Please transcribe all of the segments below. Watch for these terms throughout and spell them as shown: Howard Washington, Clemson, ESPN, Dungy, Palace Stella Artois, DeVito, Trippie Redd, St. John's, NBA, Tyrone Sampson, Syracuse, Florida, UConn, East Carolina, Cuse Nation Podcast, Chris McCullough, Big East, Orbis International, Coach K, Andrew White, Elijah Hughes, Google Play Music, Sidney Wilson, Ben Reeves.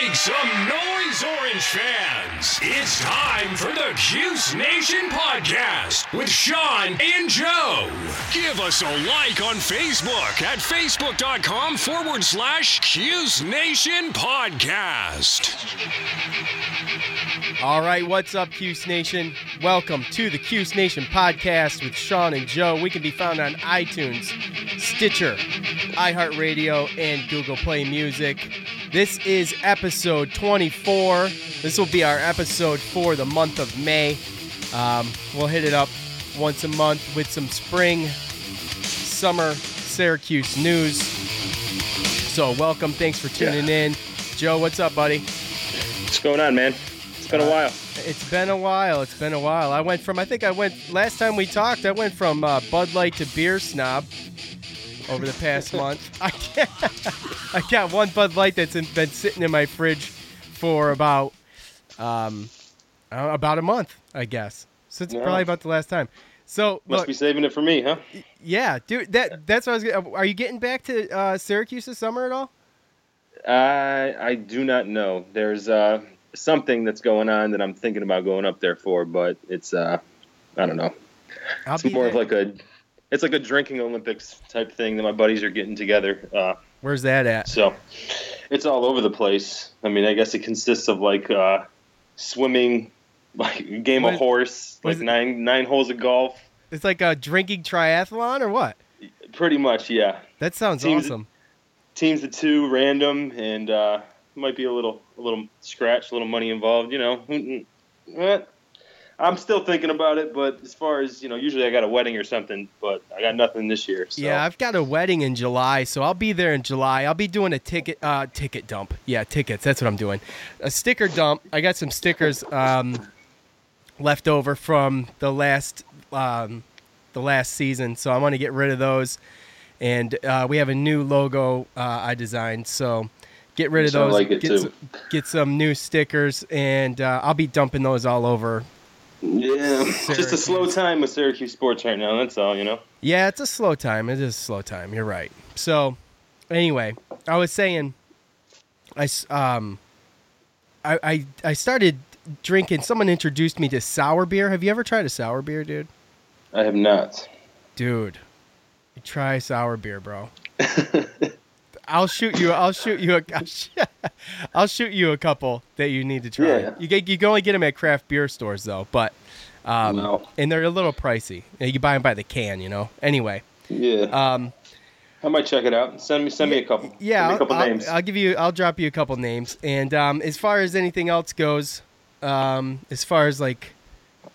Make some noise, Orange fans. It's time for the Cuse Nation Podcast with Sean and Joe. Give us a like on Facebook at facebook.com/ Cuse Nation Podcast. All right, what's up, Cuse Nation? Welcome to the Cuse Nation Podcast with Sean and Joe. We can be found on iTunes, Stitcher, iHeartRadio, and Google Play Music. This is episode 24. This will be our episode for the month of May. We'll hit it up once a month with some spring, summer Syracuse news. So welcome. Thanks for tuning in. Joe, what's up, buddy? What's going on, man? It's been a while. It's been a while. Last time we talked, I went from Bud Light to beer snob. Over the past month, I got one Bud Light that's been sitting in my fridge for about a month, I guess. So it's probably about the last time. So must be saving it for me, huh? Yeah, dude. That's what I was gonna. Are you getting back to Syracuse this summer at all? I do not know. There's something that's going on that I'm thinking about going up there for, but it's I don't know. It's more of like a. It's like a drinking Olympics type thing that my buddies are getting together. Where's that at? So it's all over the place. I mean, I guess it consists of like swimming, like a game of horse, like nine holes of golf. It's like a drinking triathlon or what? Pretty much, yeah. That sounds awesome. Teams of two, random, and might be a little scratch, a little money involved, you know. I'm still thinking about it, but as far as, you know, usually I got a wedding or something, but I got nothing this year. So. Yeah, I've got a wedding in July, so I'll be there in July. I'll be doing a ticket dump. Yeah, tickets. That's what I'm doing. A sticker dump. I got some stickers left over from the last season, so I want to get rid of those. And we have a new logo I designed, so. Get rid of those, like get some new stickers, and I'll be dumping those all over. Yeah, Syracuse. Just a slow time with Syracuse sports right now, that's all, you know? Yeah, it's a slow time. It is a slow time. You're right. So, anyway, I was saying I started drinking. Someone introduced me to sour beer. Have you ever tried a sour beer, dude? I have not. Dude, try sour beer, bro. I'll shoot you a couple that you need to try. Yeah. You can only get them at craft beer stores though, but and they're a little pricey. You can buy them by the can, you know. Anyway. Yeah. I might check it out. Send me a couple. Yeah. Send me a couple names. I'll drop you a couple names. And as far as anything else goes, as far as like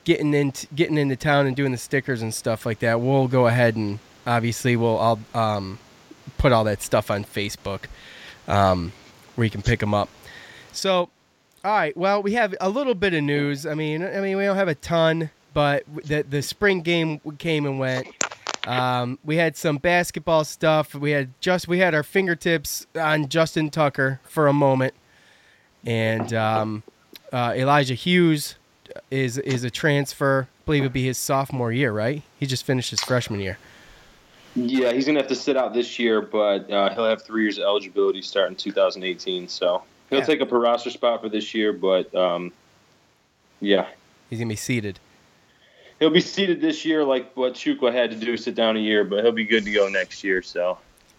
getting into town and doing the stickers and stuff like that, we'll go ahead and obviously I'll put all that stuff on Facebook where you can pick them up. So, all right. Well, we have a little bit of news. I mean, we don't have a ton, but the spring game came and went. We had some basketball stuff. We had our fingertips on Justin Tucker for a moment, and Elijah Hughes is a transfer. I believe it'd be his sophomore year, right? He just finished his freshman year. Yeah, he's going to have to sit out this year, but he'll have 3 years of eligibility starting 2018. So he'll take up a roster spot for this year, but he's going to be seated. He'll be seated this year like what Chukwa had to do, sit down a year, but he'll be good to go next year. So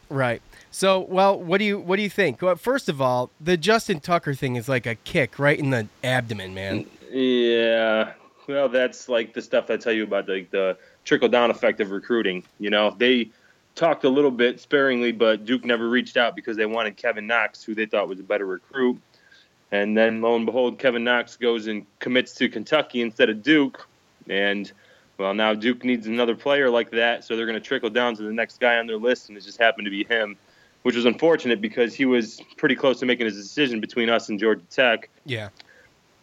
right. So, well, what do you think? Well, first of all, the Justin Tucker thing is like a kick right in the abdomen, man. Yeah. Well, that's like the stuff I tell you about, like the trickle-down effect of recruiting. You know, they talked a little bit sparingly, but Duke never reached out because they wanted Kevin Knox, who they thought was a better recruit. And then, lo and behold, Kevin Knox goes and commits to Kentucky instead of Duke. And, well, now Duke needs another player like that, so they're going to trickle down to the next guy on their list, and it just happened to be him. which was unfortunate because he was pretty close to making his decision between us and Georgia Tech. Yeah.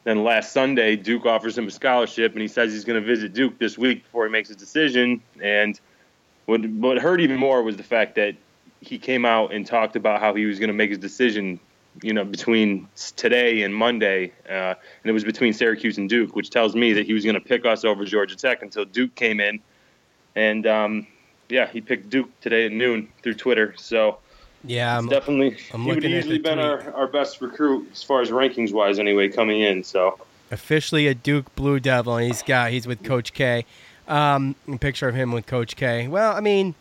Then last Sunday, Duke offers him a scholarship, and he says he's going to visit Duke this week before he makes his decision. And what hurt even more was the fact that he came out and talked about how he was going to make his decision, you know, between today and Monday, and it was between Syracuse and Duke, which tells me that he was going to pick us over Georgia Tech until Duke came in. And, yeah, he picked Duke today at noon through Twitter. So, yeah, he would have easily been our best recruit as far as rankings-wise anyway coming in. So officially a Duke Blue Devil, and he's with Coach K. A picture of him with Coach K. Well, I mean,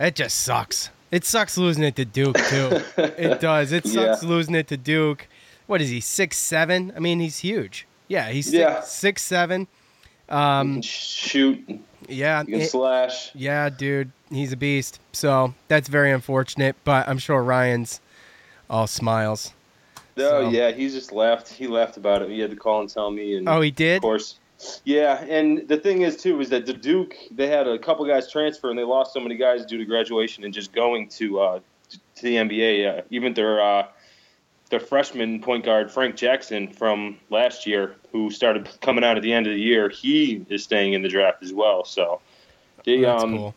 it just sucks. It sucks losing it to Duke, too. It does. It sucks losing it to Duke. What is he, 6'7"? I mean, he's huge. Yeah, he's 6'7". He can shoot. Yeah. He can slash. Yeah, dude. He's a beast. So that's very unfortunate, but I'm sure Ryan's all smiles. Oh, so. Yeah. He's just laughed. He laughed about it. He had to call and tell me. And, oh, he did? Of course. Yeah, and the thing is, too, is that the Duke, they had a couple guys transfer, and they lost so many guys due to graduation and just going to the NBA. Even their freshman point guard, Frank Jackson, from last year, who started coming out at the end of the year, he is staying in the draft as well. So they, cool.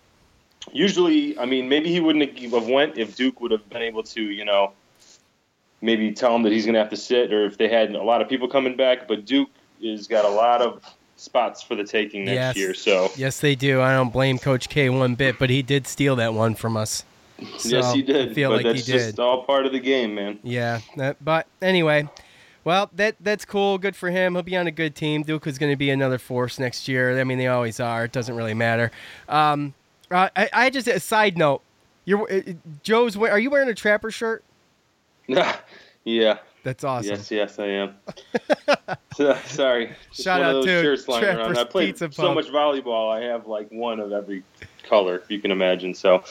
Usually, I mean, maybe he wouldn't have went if Duke would have been able to, you know, maybe tell him that he's going to have to sit, or if they had a lot of people coming back. But Duke has got a lot of spots for the taking next year. So yes, they do. I don't blame Coach K one bit, but he did steal that one from us. So yes, he did. I feel like that's just all part of the game, man. Yeah, but anyway, well, that's cool. Good for him. He'll be on a good team. Duke is going to be another force next year. I mean, they always are. It doesn't really matter. I just a side note. Joe's. Are you wearing a Trapper shirt? Yeah. That's awesome. Yes, I am. Sorry. Just shout out to Trapper's I played so pump. Much volleyball. I have like one of every color you can imagine. So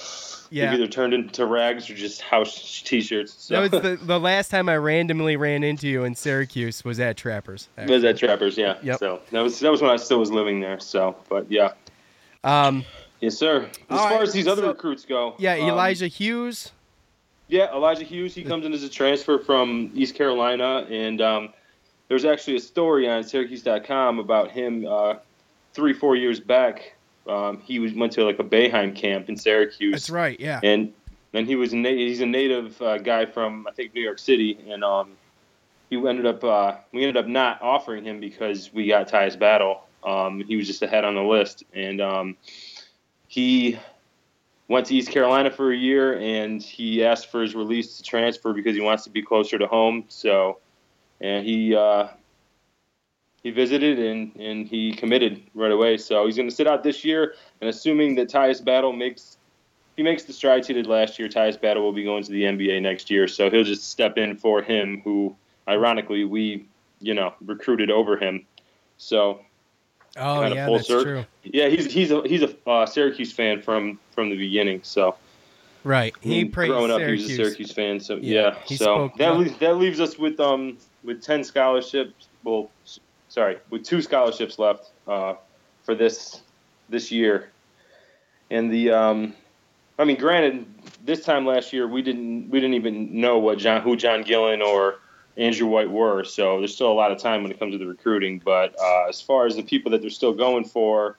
yeah, either turned into rags or just house T-shirts. So. That was the last time I randomly ran into you in Syracuse was at Trapper's. Actually. It was at Trapper's, yeah. Yep. So that was when I still was living there. So, but yeah. Yes, sir. As far as these other recruits go, yeah, Elijah Hughes. Yeah, Elijah Hughes, he comes in as a transfer from East Carolina, and there's actually a story on Syracuse.com about him 3-4 years back. He went to like a Boeheim camp in Syracuse. That's right, yeah. And he's a native guy from, I think, New York City, and we ended up not offering him because we got Tyus Battle. He was just ahead on the list, and he went to East Carolina for a year, and he asked for his release to transfer because he wants to be closer to home. So, and he visited and he committed right away. So he's going to sit out this year, and assuming that Tyus Battle makes the strides he did last year, Tyus Battle will be going to the NBA next year. So he'll just step in for him, who ironically we recruited over him. So. Oh, yeah, that's true. Yeah, he's a Syracuse fan from the beginning. So, right, growing up, he was a Syracuse fan. So yeah so that leaves us with 10 scholarships. Well, sorry, with 2 scholarships left for this year. And the I mean, granted, this time last year we didn't even know who John Gillen or Andrew White were, so there's still a lot of time when it comes to the recruiting. But as far as the people that they're still going for,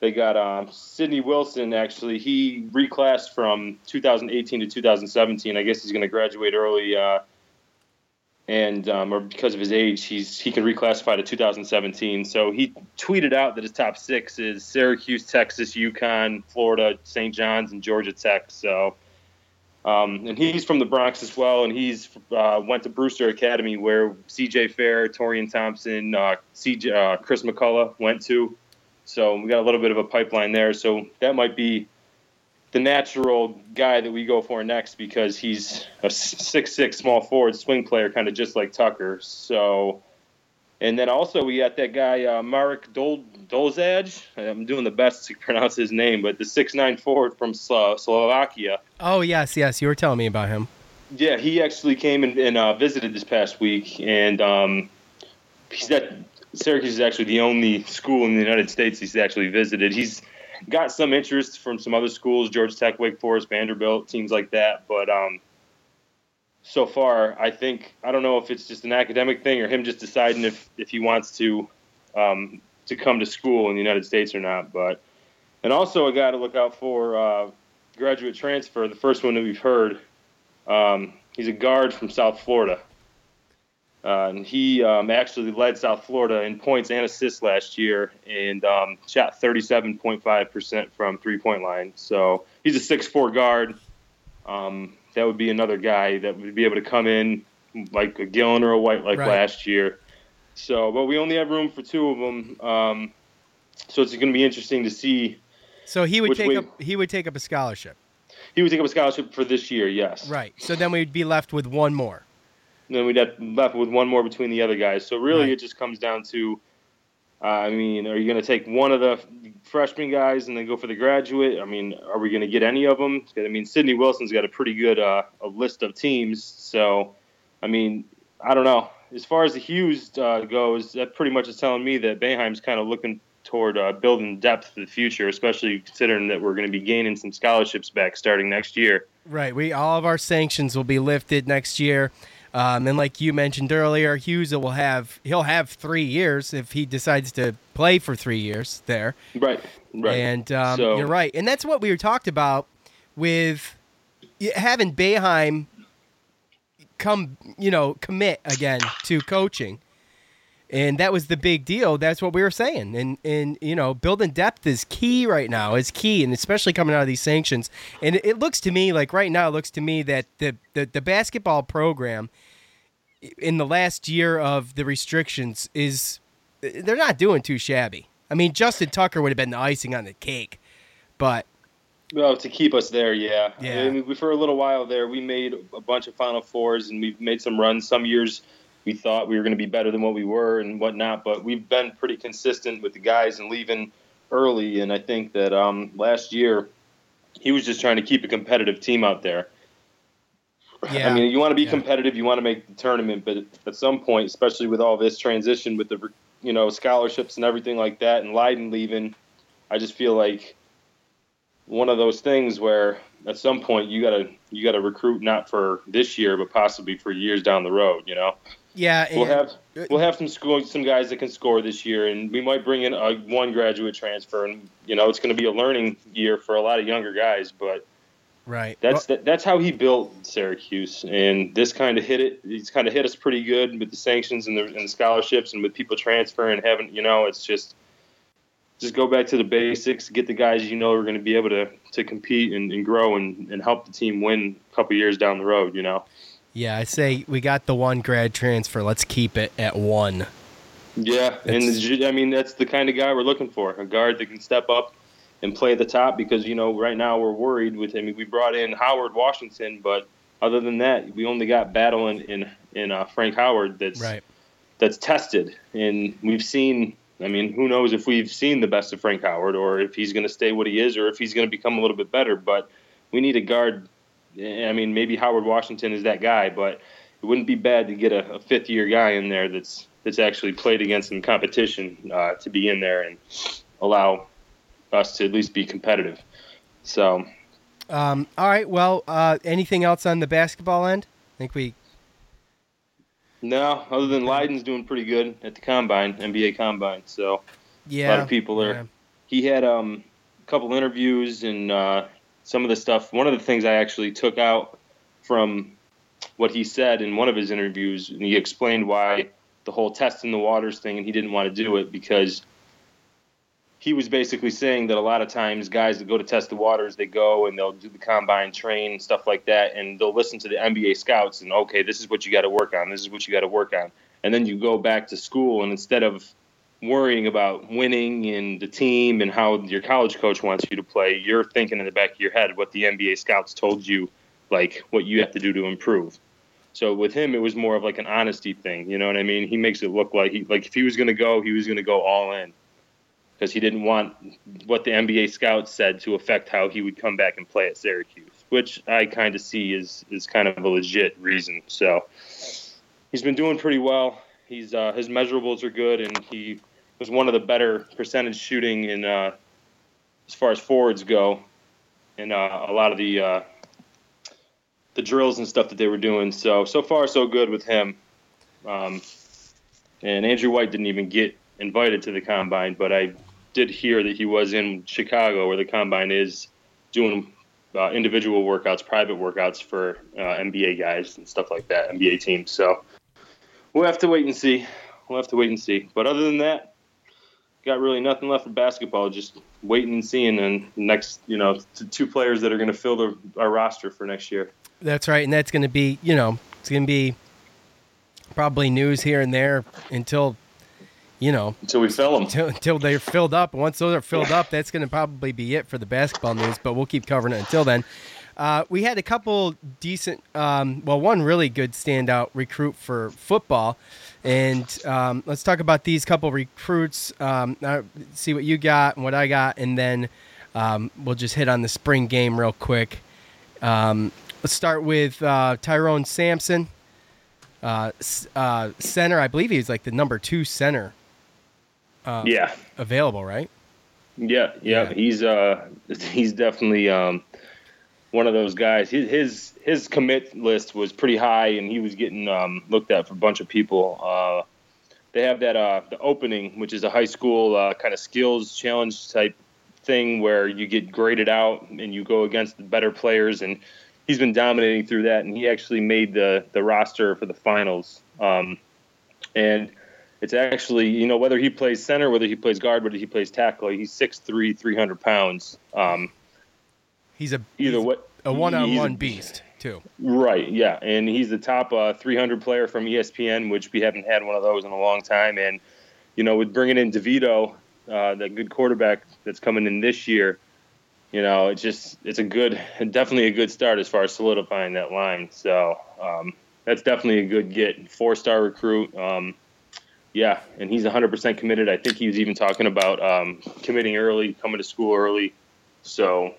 they got Sidney Wilson, actually. He reclassed from 2018 to 2017. I guess he's going to graduate early, or because of his age, he can reclassify to 2017. So he tweeted out that his top 6 is Syracuse, Texas, UConn, Florida, St. John's, and Georgia Tech. So. And he's from the Bronx as well, and he's went to Brewster Academy, where C.J. Fair, Torian Thompson, Chris McCullough went to. So we got a little bit of a pipeline there. So that might be the natural guy that we go for next, because he's a 6'6" small forward swing player, kind of just like Tucker. So, and then also we got that guy Marek Dolzaj. I'm doing the best to pronounce his name, but the 6'9" forward from Slovakia. Oh, yes, you were telling me about him. Yeah, he actually came and visited this past week, and Syracuse is actually the only school in the United States he's actually visited. He's Got some interest from some other schools, Georgia Tech, Wake Forest, Vanderbilt, teams like that. But so far, I think, I don't know if it's just an academic thing or him just deciding if he wants to come to school in the United States or not. But and also a guy to look out for, graduate transfer, the first one that we've heard. He's a guard from South Florida. And he actually led South Florida in points and assists last year and shot 37.5% from three-point line. So he's a 6'4 guard. That would be another guy that would be able to come in like a Gillen or a White like right. last year. So, but we only have room for two of them. So it's going to be interesting to see. So he would take up a scholarship. He would take up a scholarship for this year, yes. Right. So then we'd be left with one more. Then we'd have left with one more between the other guys. So really, right. It just comes down to, I mean, are you going to take one of the freshman guys and then go for the graduate? I mean, are we going to get any of them? I mean, Sidney Wilson's got a pretty good a list of teams. So, I mean, I don't know. As far as the Hughes goes, that pretty much is telling me that Boeheim's kind of looking toward building depth for the future, especially considering that we're going to be gaining some scholarships back starting next year. Right. All of our sanctions will be lifted next year. And like you mentioned earlier, Hughes he'll have 3 years if he decides to play for 3 years there. Right. And you're right. And that's what we were talked about with having Boeheim commit again to coaching. And that was the big deal. That's what we were saying. And building depth is key right now. It's key, and especially coming out of these sanctions. And it looks to me, like right now, it looks to me that the basketball program in the last year of the restrictions they're not doing too shabby. I mean, Justin Tucker would have been the icing on the cake, but to keep us there, yeah. I mean, for a little while there, we made a bunch of Final Fours, and we've made some runs. Some years we thought we were going to be better than what we were and whatnot, but we've been pretty consistent with the guys and leaving early. And I think that last year he was just trying to keep a competitive team out there. Yeah. I mean, you want to be competitive, you want to make the tournament, but at some point, especially with all this transition with the scholarships and everything like that, and Leiden leaving, I just feel like one of those things where at some point you gotta recruit not for this year but possibly for years down the road. Yeah, and we'll have some guys that can score this year, and we might bring in one graduate transfer, and it's going to be a learning year for a lot of younger guys. But right, that's how he built Syracuse, and this kind of hit it. He's kind of hit us pretty good with the sanctions and the scholarships, and with people transferring, having it's just. Just go back to the basics, get the guys are going to be able to compete and grow and help the team win a couple years down the road, Yeah, I say we got the one grad transfer. Let's keep it at one. Yeah, that's the kind of guy we're looking for, a guard that can step up and play at the top because, right now we're worried with him. We brought in Howard Washington, but other than that, we only got Battle in Frank Howard that's tested. And we've seen – I mean, who knows if we've seen the best of Frank Howard or if he's going to stay what he is or if he's going to become a little bit better. But we need a guard. I mean, maybe Howard Washington is that guy, but it wouldn't be bad to get a fifth-year guy in there that's actually played against some competition to be in there and allow us to at least be competitive. So. All right. Well, anything else on the basketball end? I think we – No, other than Leiden's doing pretty good at the NBA Combine. So a lot of people are. Yeah. He had a couple interviews and some of the stuff. One of the things I actually took out from what he said in one of his interviews, and he explained why the whole test in the waters thing, and he didn't want to do it because he was basically saying that a lot of times guys that go to test the waters, they go and they'll do the combine train and stuff like that, and they'll listen to the NBA scouts and, okay, this is what you got to work on. This is what you got to work on. And then you go back to school, and instead of worrying about winning and the team and how your college coach wants you to play, you're thinking in the back of your head what the NBA scouts told you, like what you have to do to improve. So with him, it was more of like an honesty thing. You know what I mean? He makes it look like if he was going to go, he was going to go all in. Because he didn't want what the NBA scouts said to affect how he would come back and play at Syracuse, which I kind of see is kind of a legit reason. So he's been doing pretty well. He's his measurables are good, and he was one of the better percentage shooting in as far as forwards go, and a lot of the drills and stuff that they were doing. So far, so good with him. And Andrew White didn't even get invited to the combine, but I did hear that he was in Chicago, where the combine is, doing individual workouts, private workouts for NBA guys and stuff like that, NBA teams. So we'll have to wait and see. But other than that, got really nothing left for basketball. Just waiting and seeing, and next, two players that are going to fill our roster for next year. That's right, and that's going to be, it's going to be probably news here and there until we fill them. Until they're filled up. And once those are filled up, that's going to probably be it for the basketball news. But we'll keep covering it until then. We had a couple decent, one really good standout recruit for football. And let's talk about these couple recruits, see what you got and what I got, and then we'll just hit on the spring game real quick. Let's start with Tyrone Sampson, center. I believe he's like the number 2 center available, right? Yeah. He's definitely one of those guys. His commit list was pretty high, and he was getting looked at for a bunch of people. They have that the opening, which is a high school kind of skills challenge type thing where you get graded out and you go against the better players. And he's been dominating through that, and he actually made the roster for the finals. And it's actually, whether he plays center, whether he plays guard, whether he plays tackle, he's 6'3", 300 pounds. He's a one-on-one beast, too. Right, yeah, and he's the top 300 player from ESPN, which we haven't had one of those in a long time. And, with bringing in DeVito, that good quarterback that's coming in this year, definitely a good start as far as solidifying that line. So that's definitely a good get. 4-star recruit. And he's 100% committed. I think he was even talking about committing early, coming to school early. So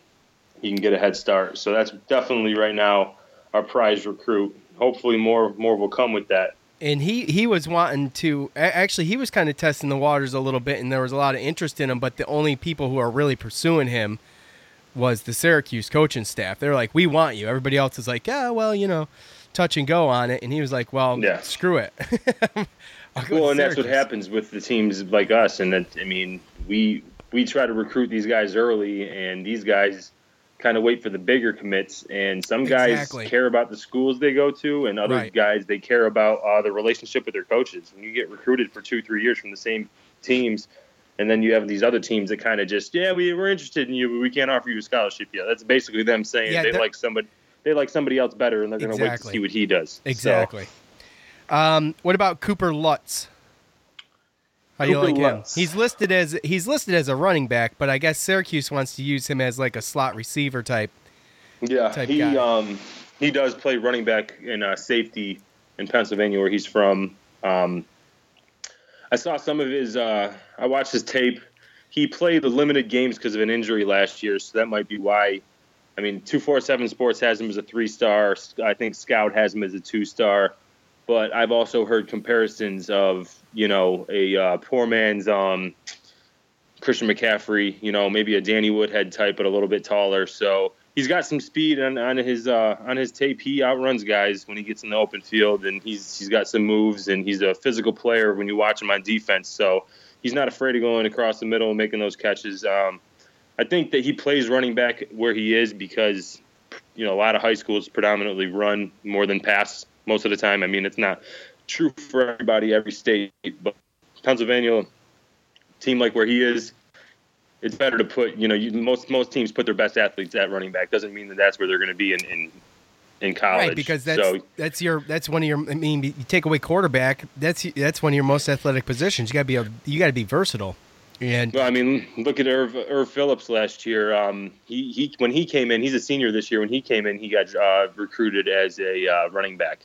you can get a head start. So that's definitely right now our prize recruit. Hopefully more will come with that. And he was wanting to – actually, he was kind of testing the waters a little bit, and there was a lot of interest in him, but the only people who are really pursuing him was the Syracuse coaching staff. They're like, we want you. Everybody else is like, yeah, well, touch and go on it. And he was like, well, screw it. And that's what happens with the teams like us. And, we try to recruit these guys early, and these guys – kind of wait for the bigger commits, and some guys care about the schools they go to, and other guys, they care about the relationship with their coaches. When you get recruited for 2-3 years from the same teams, and then you have these other teams that kind of just, we're interested in you, but we can't offer you a scholarship yet. That's basically them saying they like somebody else better, and they're going to wait to see what he does. Exactly. So. What about Cooper Lutz? How do you like him? He's listed as a running back, but I guess Syracuse wants to use him as like a slot receiver type. Yeah, guy. He does play running back in safety in Pennsylvania, where he's from. I saw some of his. I watched his tape. He played the limited games because of an injury last year, so that might be why. 247 Sports has him as a 3-star. I think Scout has him as a 2-star. But I've also heard comparisons of, a poor man's Christian McCaffrey, maybe a Danny Woodhead type, but a little bit taller. So he's got some speed on his tape. He outruns guys when he gets in the open field, and he's got some moves, and he's a physical player when you watch him on defense. So he's not afraid of going across the middle and making those catches. I think that he plays running back where he is because, a lot of high schools predominantly run more than pass. Most of the time, it's not true for everybody, every state, but Pennsylvania, team like where he is, it's better to put, most teams put their best athletes at running back. Doesn't mean that that's where they're going to be in college. Right, because you take away quarterback, that's one of your most athletic positions. You got to be versatile. And look at Irv Phillips last year. He when he came in, he's a senior this year. When he came in, he got recruited as a running back.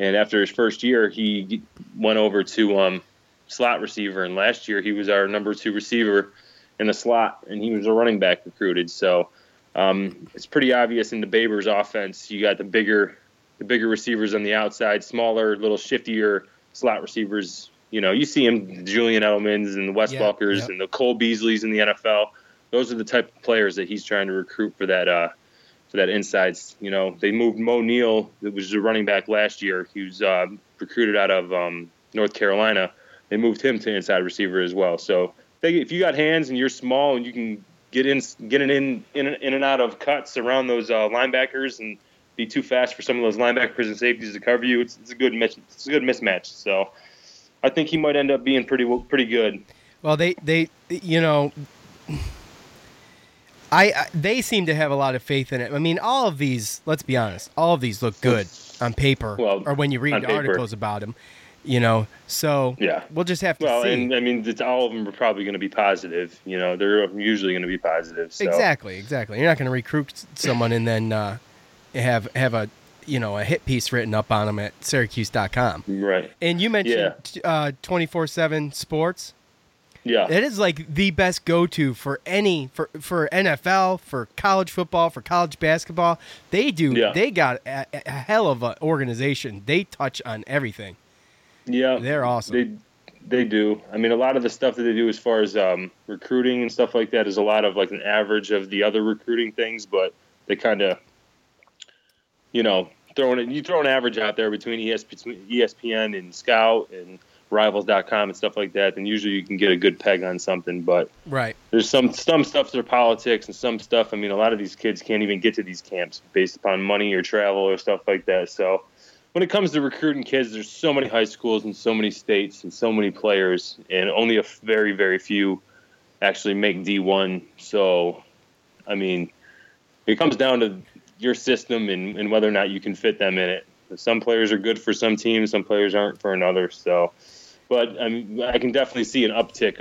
And after his first year, he went over to slot receiver. And last year, he was our number 2 receiver in the slot, and he was a running back recruited. So it's pretty obvious in the Babers offense. You got the bigger receivers on the outside, smaller, little shiftier slot receivers. You see him, Julian Edelman's and the Wes Welkers and the Cole Beasleys in the NFL. those are the type of players that he's trying to recruit for that insides. You know, they moved Mo Neal, who was a running back last year. He was recruited out of North Carolina. They moved him to inside receiver as well. So if you got hands and you're small and you can get in and out of cuts around those linebackers and be too fast for some of those linebackers and safeties to cover you, it's a good mismatch. So I think he might end up being pretty good. Well, they seem to have a lot of faith in it. I mean, all of these, let's be honest, all of these look good on paper, or when you read articles about them, you know. So yeah, we'll just have to see. And I mean, all of them are probably going to be positive. You know, they're usually going to be positive. So. Exactly. You're not going to recruit someone and then have a a hit piece written up on them at Syracuse.com. Right. And you mentioned 24/7 sports. Yeah, it is like the best go-to for NFL, for college football, for college basketball. They do. Yeah. They got a hell of an organization. They touch on everything. Yeah, they're awesome. They do. I mean, a lot of the stuff that they do as far as recruiting and stuff like that is a lot of like an average of the other recruiting things, but they kind of, throw an average out there between ESPN and Scout and Rivals.com and stuff like that, then usually you can get a good peg on something. But right, there's some stuff that are politics and some stuff. I mean, a lot of these kids can't even get to these camps based upon money or travel or stuff like that. So when it comes to recruiting kids, there's so many high schools and so many states and so many players, and only a very, very few actually make D1. So, I mean, it comes down to your system and whether or not you can fit them in it. Some players are good for some teams, some players aren't for another. So, but I mean, I can definitely see an uptick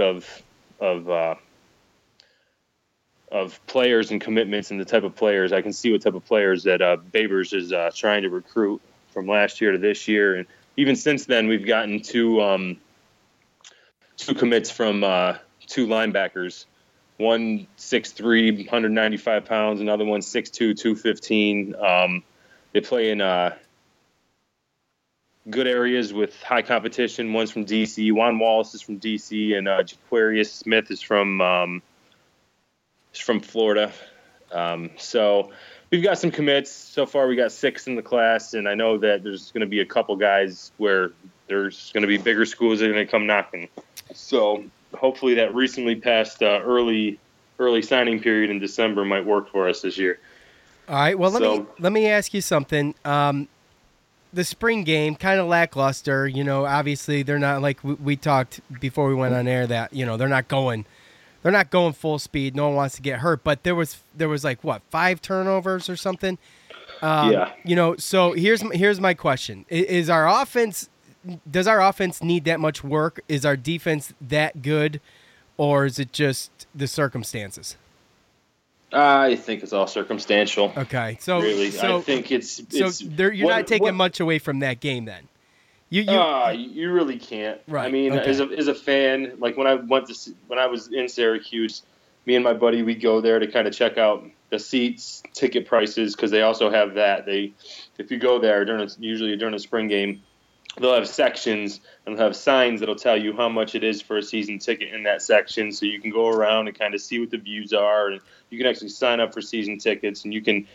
of players and commitments and the type of players. I can see what type of players that Babers is trying to recruit from last year to this year, and even since then, we've gotten two commits from two linebackers. One 6'3", 195 pounds. Another one 6'2", 215. They play in good areas with high competition. One's from D.C. Juan Wallace is from D.C. and Jaquarius Smith is from Florida. So we've got some commits. So far we got 6 in the class, and I know that there's going to be a couple guys where there's going to be bigger schools that are going to come knocking. So hopefully that recently passed early signing period in December might work for us this year. All right. Well, let me ask you something. The spring game kind of lackluster, obviously they're not like we talked before we went on air that, they're not going full speed. No one wants to get hurt, but there was like what, 5 turnovers or something. So here's my question. Does our offense need that much work? Is our defense that good, or is it just the circumstances? I think it's all circumstantial. Okay, so really, I think it's you're not taking much away from that game. Then you really can't. Right. I mean, okay. as a fan, like when I was in Syracuse, me and my buddy, we'd go there to kind of check out the seats, ticket prices, because they also have that. If you go there usually during a spring game, they'll have sections and they'll have signs that'll tell you how much it is for a season ticket in that section, so you can go around and kind of see what the views are, and you can actually sign up for season tickets, and you can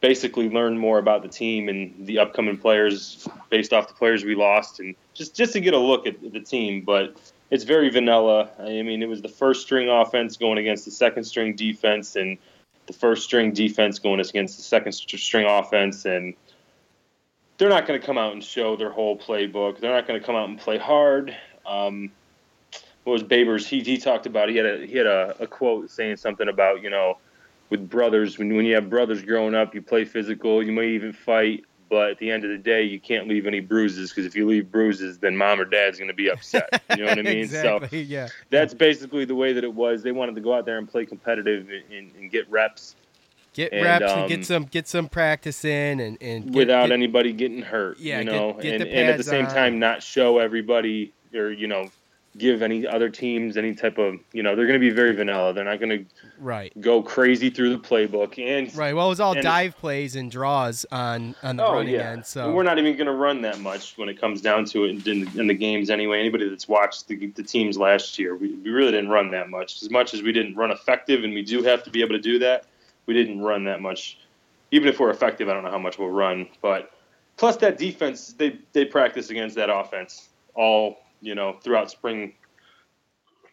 basically learn more about the team and the upcoming players based off the players we lost, and just to get a look at the team. But it's very vanilla. I mean, it was the first-string offense going against the second-string defense, and the first-string defense going against the second-string offense, and they're not going to come out and show their whole playbook. They're not going to come out and play hard. What was Babers? He talked about he had a quote saying something about, with brothers, when you have brothers growing up, you play physical, you might even fight, but at the end of the day, you can't leave any bruises, because if you leave bruises, then mom or dad's going to be upset. You know what I mean? Exactly. So yeah, that's basically the way that it was. They wanted to go out there and play competitive and get reps. And get some practice in and without anybody getting hurt. Yeah, and at the same time not show everybody or give any other teams any type of, you know, they're going to be very vanilla. They're not going to go crazy through the playbook. And well, it was all dive plays and draws on the running end. So and we're not even going to run that much when it comes down to it in the games anyway. Anybody that's watched the teams last year, we really didn't run that much. As much as we didn't run effective, and we do have to be able to do that, we didn't run that much. Even if we're effective, I don't know how much we'll run. But plus that defense, they practice against that offense all throughout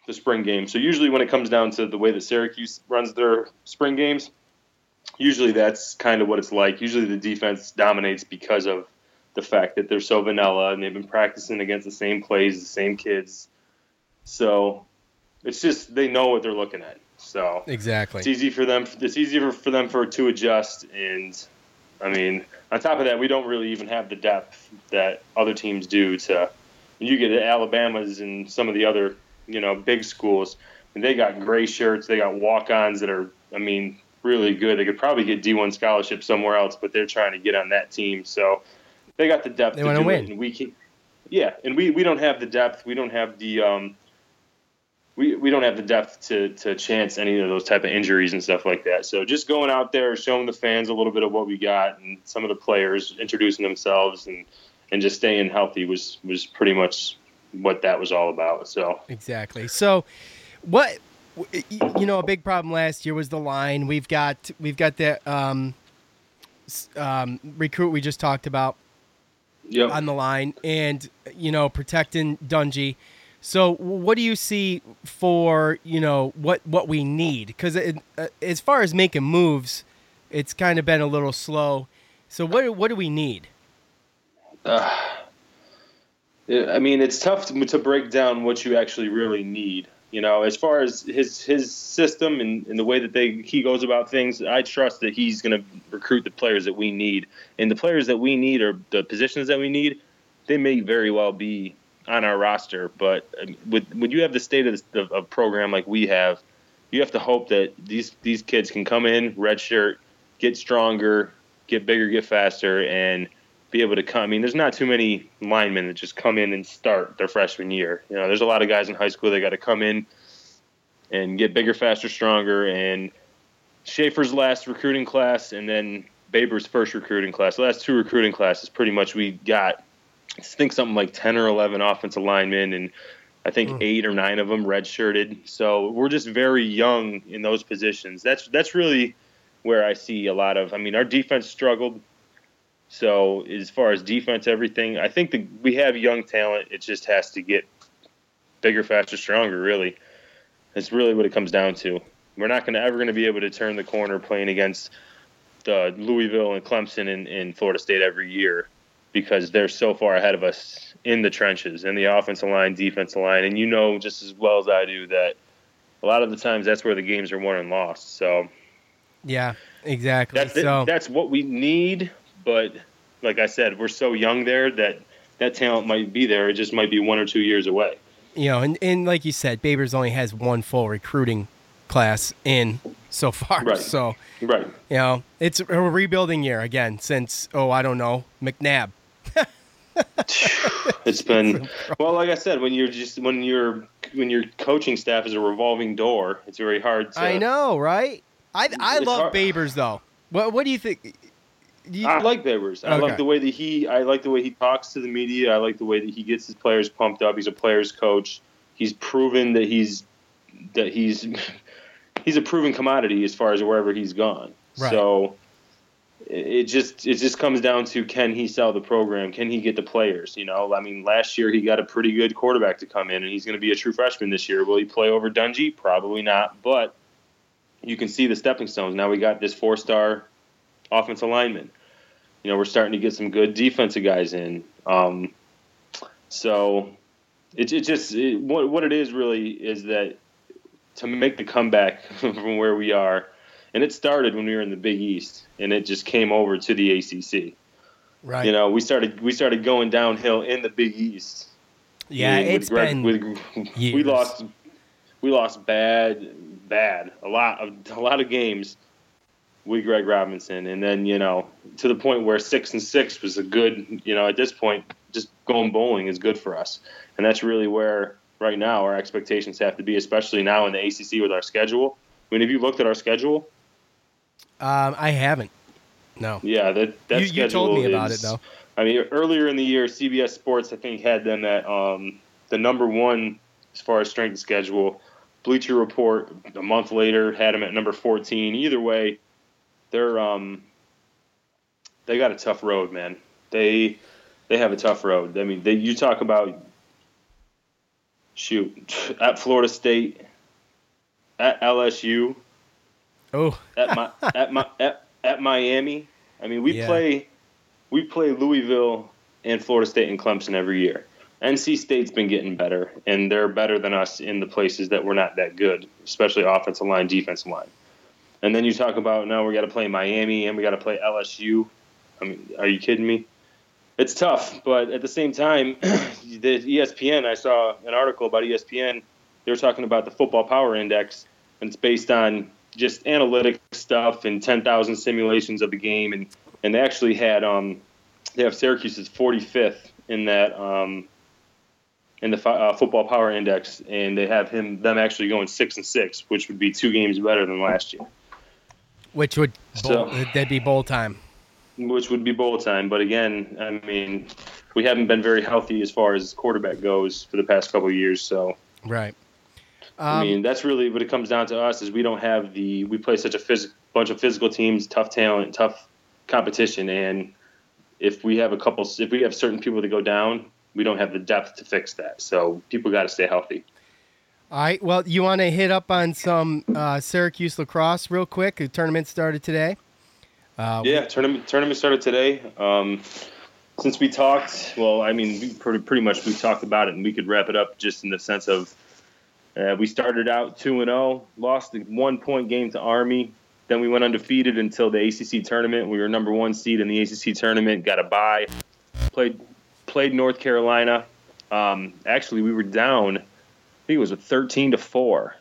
the spring game. So usually when it comes down to the way that Syracuse runs their spring games, usually that's kind of what it's like. Usually the defense dominates because of the fact that they're so vanilla and they've been practicing against the same plays, the same kids. So it's just they know what they're looking at. So exactly, it's easy for them. It's easier for them to adjust. And I mean, on top of that, we don't really even have the depth that other teams do to. You get Alabama's and some of the other, big schools, and they got gray shirts. They got walk-ons that are, really good. They could probably get D1 scholarships somewhere else, but they're trying to get on that team. So they got the depth. They want to win. And we don't have the depth. We don't have the we don't have the depth to chance any of those type of injuries and stuff like that. So just going out there, showing the fans a little bit of what we got, and some of the players introducing themselves and just staying healthy was pretty much what that was all about. So exactly. So what a big problem last year was the line. We've got that recruit we just talked about on the line, and protecting Dungy. So what do you see for what we need? Because as far as making moves, it's kind of been a little slow. So what do we need? It's tough to break down what you actually really need. As far as his system and the way that he goes about things, I trust that he's going to recruit the players that we need. And the players that we need or the positions that we need, they may very well be on our roster. But when you have the state of a program like we have, you have to hope that these kids can come in, redshirt, get stronger, get bigger, get faster, and be able to come. There's not too many linemen that just come in and start their freshman year. There's a lot of guys in high school that got to come in and get bigger, faster, stronger. And Schaefer's last recruiting class and then Babers' first recruiting class, the last two recruiting classes, pretty much we got, I think, something like 10 or 11 offensive linemen, and I think 8 or 9 of them redshirted. So we're just very young in those positions. That's really where I see a lot of. Our defense struggled. So as far as defense, everything, I think we have young talent. It just has to get bigger, faster, stronger, really. That's really what it comes down to. We're not ever going to be able to turn the corner playing against the Louisville and Clemson and Florida State every year because they're so far ahead of us in the trenches, in the offensive line, defensive line. And you know just as well as I do that a lot of the times that's where the games are won and lost. So yeah, exactly. That's what we need. But like I said, we're so young there that talent might be there. It just might be 1 or 2 years away. And like you said, Babers only has one full recruiting class in so far. Right. So, right. It's a rebuilding year again since, McNabb. It's been, well, like I said, when your coaching staff is a revolving door, it's very hard to. I know, right? I love hard. Babers, though. What do you think? I like Babers. I like the way that he talks to the media. I like the way that he gets his players pumped up. He's a players coach. He's proven that he's a proven commodity as far as wherever he's gone. Right. So it just comes down to, can he sell the program? Can he get the players? Last year he got a pretty good quarterback to come in, and he's going to be a true freshman this year. Will he play over Dungy? Probably not. But you can see the stepping stones. Now we got this 4-star offensive lineman. We're starting to get some good defensive guys in. So what it is really is that to make the comeback from where we are, and it started when we were in the Big East, and it just came over to the ACC. Right. We started going downhill in the Big East. Yeah, years. We lost bad a lot of games with Greg Robinson, and then, to the point where 6-6 was a good, at this point, just going bowling is good for us. And that's really where right now our expectations have to be, especially now in the ACC with our schedule. I mean, have you looked at our schedule? I haven't. No. Yeah, that schedule you told me about it, though. I mean, earlier in the year, CBS Sports, I think, had them at the number one as far as strength of schedule. Bleacher Report, a month later, had them at number 14. Either way, they got a tough road, man. They have a tough road. I mean, you talk about, shoot, at Florida State, at LSU, at Miami. I mean, we play Louisville and Florida State and Clemson every year. NC State's been getting better, and they're better than us in the places that we're not that good, especially offensive line, defensive line. And then you talk about, now we got to play Miami and we got to play LSU. I mean, are you kidding me? It's tough, but at the same time, the ESPN, I saw an article about ESPN. They were talking about the football power index, and it's based on just analytic stuff and 10,000 simulations of the game. And they actually had they have Syracuse's 45th in that in the football power index, and they have them actually going 6-6, which would be 2 games better than last year. Which would be bowl time. Which would be bowl time, but again, I mean, we haven't been very healthy as far as quarterback goes for the past couple of years. So right, I mean, that's really what it comes down to us is we don't have we play such a bunch of physical teams, tough talent, tough competition, and if we have certain people to go down, we don't have the depth to fix that. So people got to stay healthy. All right. Well, you want to hit up on some Syracuse lacrosse real quick? The tournament started today. Tournament started today. Since we talked, well, I mean, we talked about it, and we could wrap it up just in the sense of we started out 2-0, lost the 1-point game to Army. Then we went undefeated until the ACC tournament. We were number 1 seed in the ACC tournament, got a bye, played North Carolina. Actually, we were down, I think it was a 13-4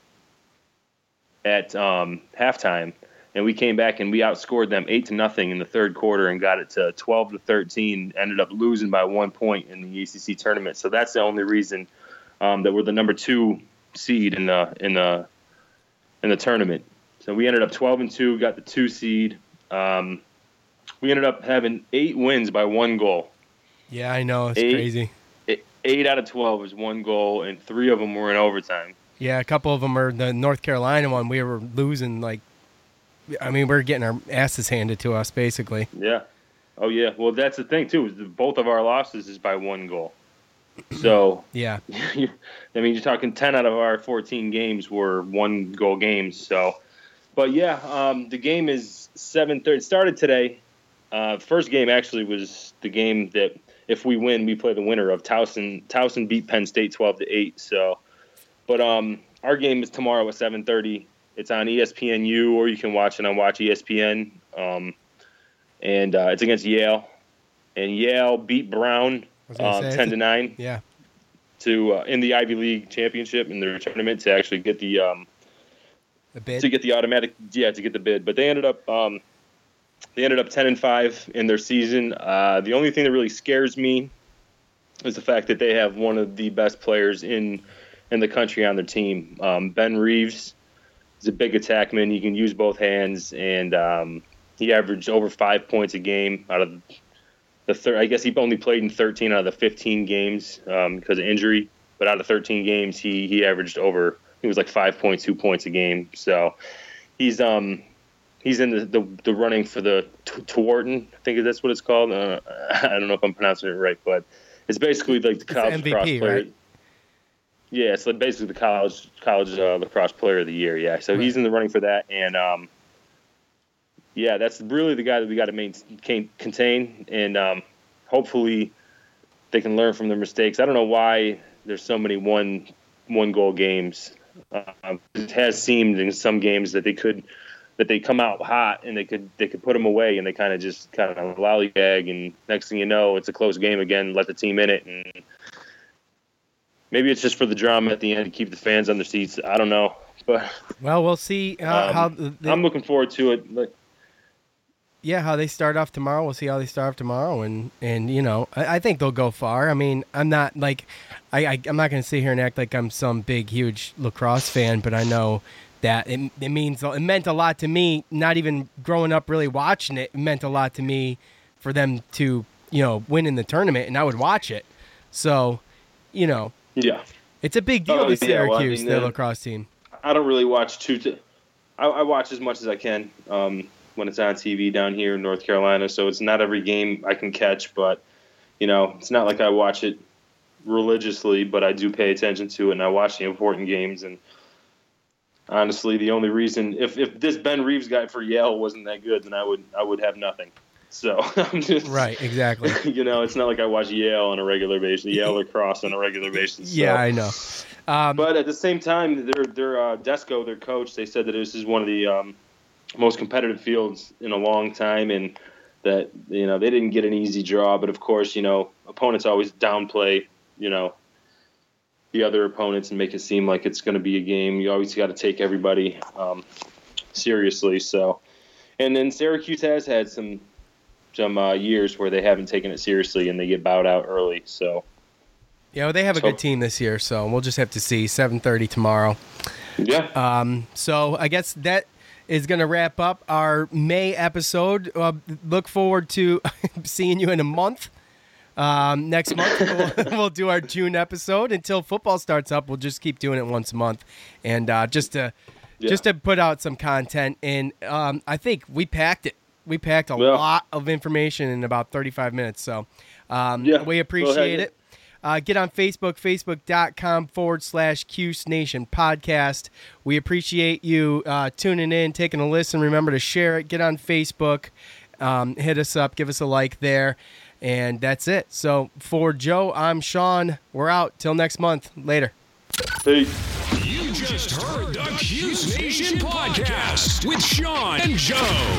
at halftime. And we came back and we outscored them 8-0 in the third quarter and got it to 12-13. Ended up losing by 1 point in the ACC tournament. So that's the only reason that we're the number 2 seed in the tournament. So we ended up 12-2, got the 2 seed. We ended up having 8 wins by 1 goal. Yeah, I know it's crazy. 8 out of 12 is 1 goal, and 3 of them were in overtime. Yeah, a couple of them are the North Carolina one. We were losing like. I mean, we're getting our asses handed to us, basically. Yeah. Oh, yeah. Well, that's the thing, too, is both of our losses is by 1 goal. So, yeah. I mean, you're talking 10 out of our 14 games were 1-goal games. So, but, yeah, the game is 7:30. It started today. First game actually was the game that if we win, we play the winner of Towson. Towson beat Penn State 12-8. So, but our game is tomorrow at 7:30. It's on ESPNU, or you can watch it on Watch ESPN. And it's against Yale. And Yale beat Brown 10-9 to in the Ivy League championship in their tournament to actually get the bid. To get the automatic to get the bid. But they ended up 10-5 in their season. The only thing that really scares me is the fact that they have one of the best players in the country on their team, Ben Reeves. He's a big attackman. He can use both hands, and he averaged over 5 points a game out of the I guess he only played in 13 out of the 15 games because of injury. But out of 13 games, he averaged over. It was like 5.2 points a game. So he's in the running for the Twarton. I think that's what it's called. I don't know if I'm pronouncing it right, but it's basically like the college MVP, cross player. Right? Yeah, it's like basically the college lacrosse player of the year. Yeah, so he's in the running for that, and that's really the guy that we got to contain, and hopefully they can learn from their mistakes. I don't know why there's so many one goal games. It has seemed in some games that they come out hot and they could put them away, and they kind of lollygag, and next thing you know, it's a close game again. Let the team in it and. Maybe it's just for the drama at the end to keep the fans on their seats. I don't know, but we'll see. I'm looking forward to it. Like, yeah, how they start off tomorrow. We'll see how they start off tomorrow, and you know, I think they'll go far. I mean, I'm not like, I'm not going to sit here and act like I'm some big, huge lacrosse fan, but I know that it meant a lot to me. Not even growing up really watching it, it meant a lot to me for them to, you know, win in the tournament, and I would watch it. So, you know, yeah, it's a big deal to Syracuse, their lacrosse team. I don't really watch I watch as much as I can when it's on TV down here in North Carolina. So it's not every game I can catch, but, you know, it's not like I watch it religiously, but I do pay attention to it, and I watch the important games. And honestly, the only reason if this Ben Reeves guy for Yale wasn't that good, then I would have nothing. So I'm just right, exactly. You know, it's not like I watch Yale on a regular basis, Yale lacrosse on a regular basis. So. Yeah, I know. But at the same time, their Desco, their coach, they said that this is one of the most competitive fields in a long time, and that, you know, they didn't get an easy draw. But of course, you know, opponents always downplay, you know, the other opponents and make it seem like it's going to be a game. You always got to take everybody seriously. So, and then Syracuse has had some years where they haven't taken it seriously and they get bowed out early. So, yeah, well, they have a good team this year, so we'll just have to see. 7:30 tomorrow. Yeah. So I guess that is going to wrap up our May episode. Look forward to seeing you in a month. Next month we'll do our June episode. Until football starts up, we'll just keep doing it once a month, and just to put out some content. And I think we packed it. We packed a lot of information in about 35 minutes, so we appreciate it. Get on Facebook, facebook.com/Cuse Nation Podcast. We appreciate you tuning in, taking a listen. Remember to share it. Get on Facebook. Hit us up. Give us a like there, and that's it. So for Joe, I'm Sean. We're out. Till next month. Later. Peace. You just heard the Cuse Nation Podcast with Sean and Joe.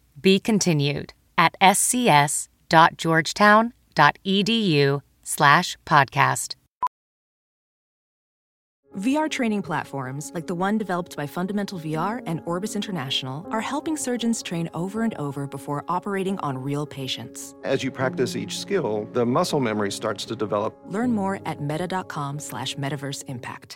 Be continued at scs.georgetown.edu/podcast. VR training platforms like the one developed by Fundamental VR and Orbis International are helping surgeons train over and over before operating on real patients. As you practice each skill, the muscle memory starts to develop. Learn more at meta.com/metaverseimpact.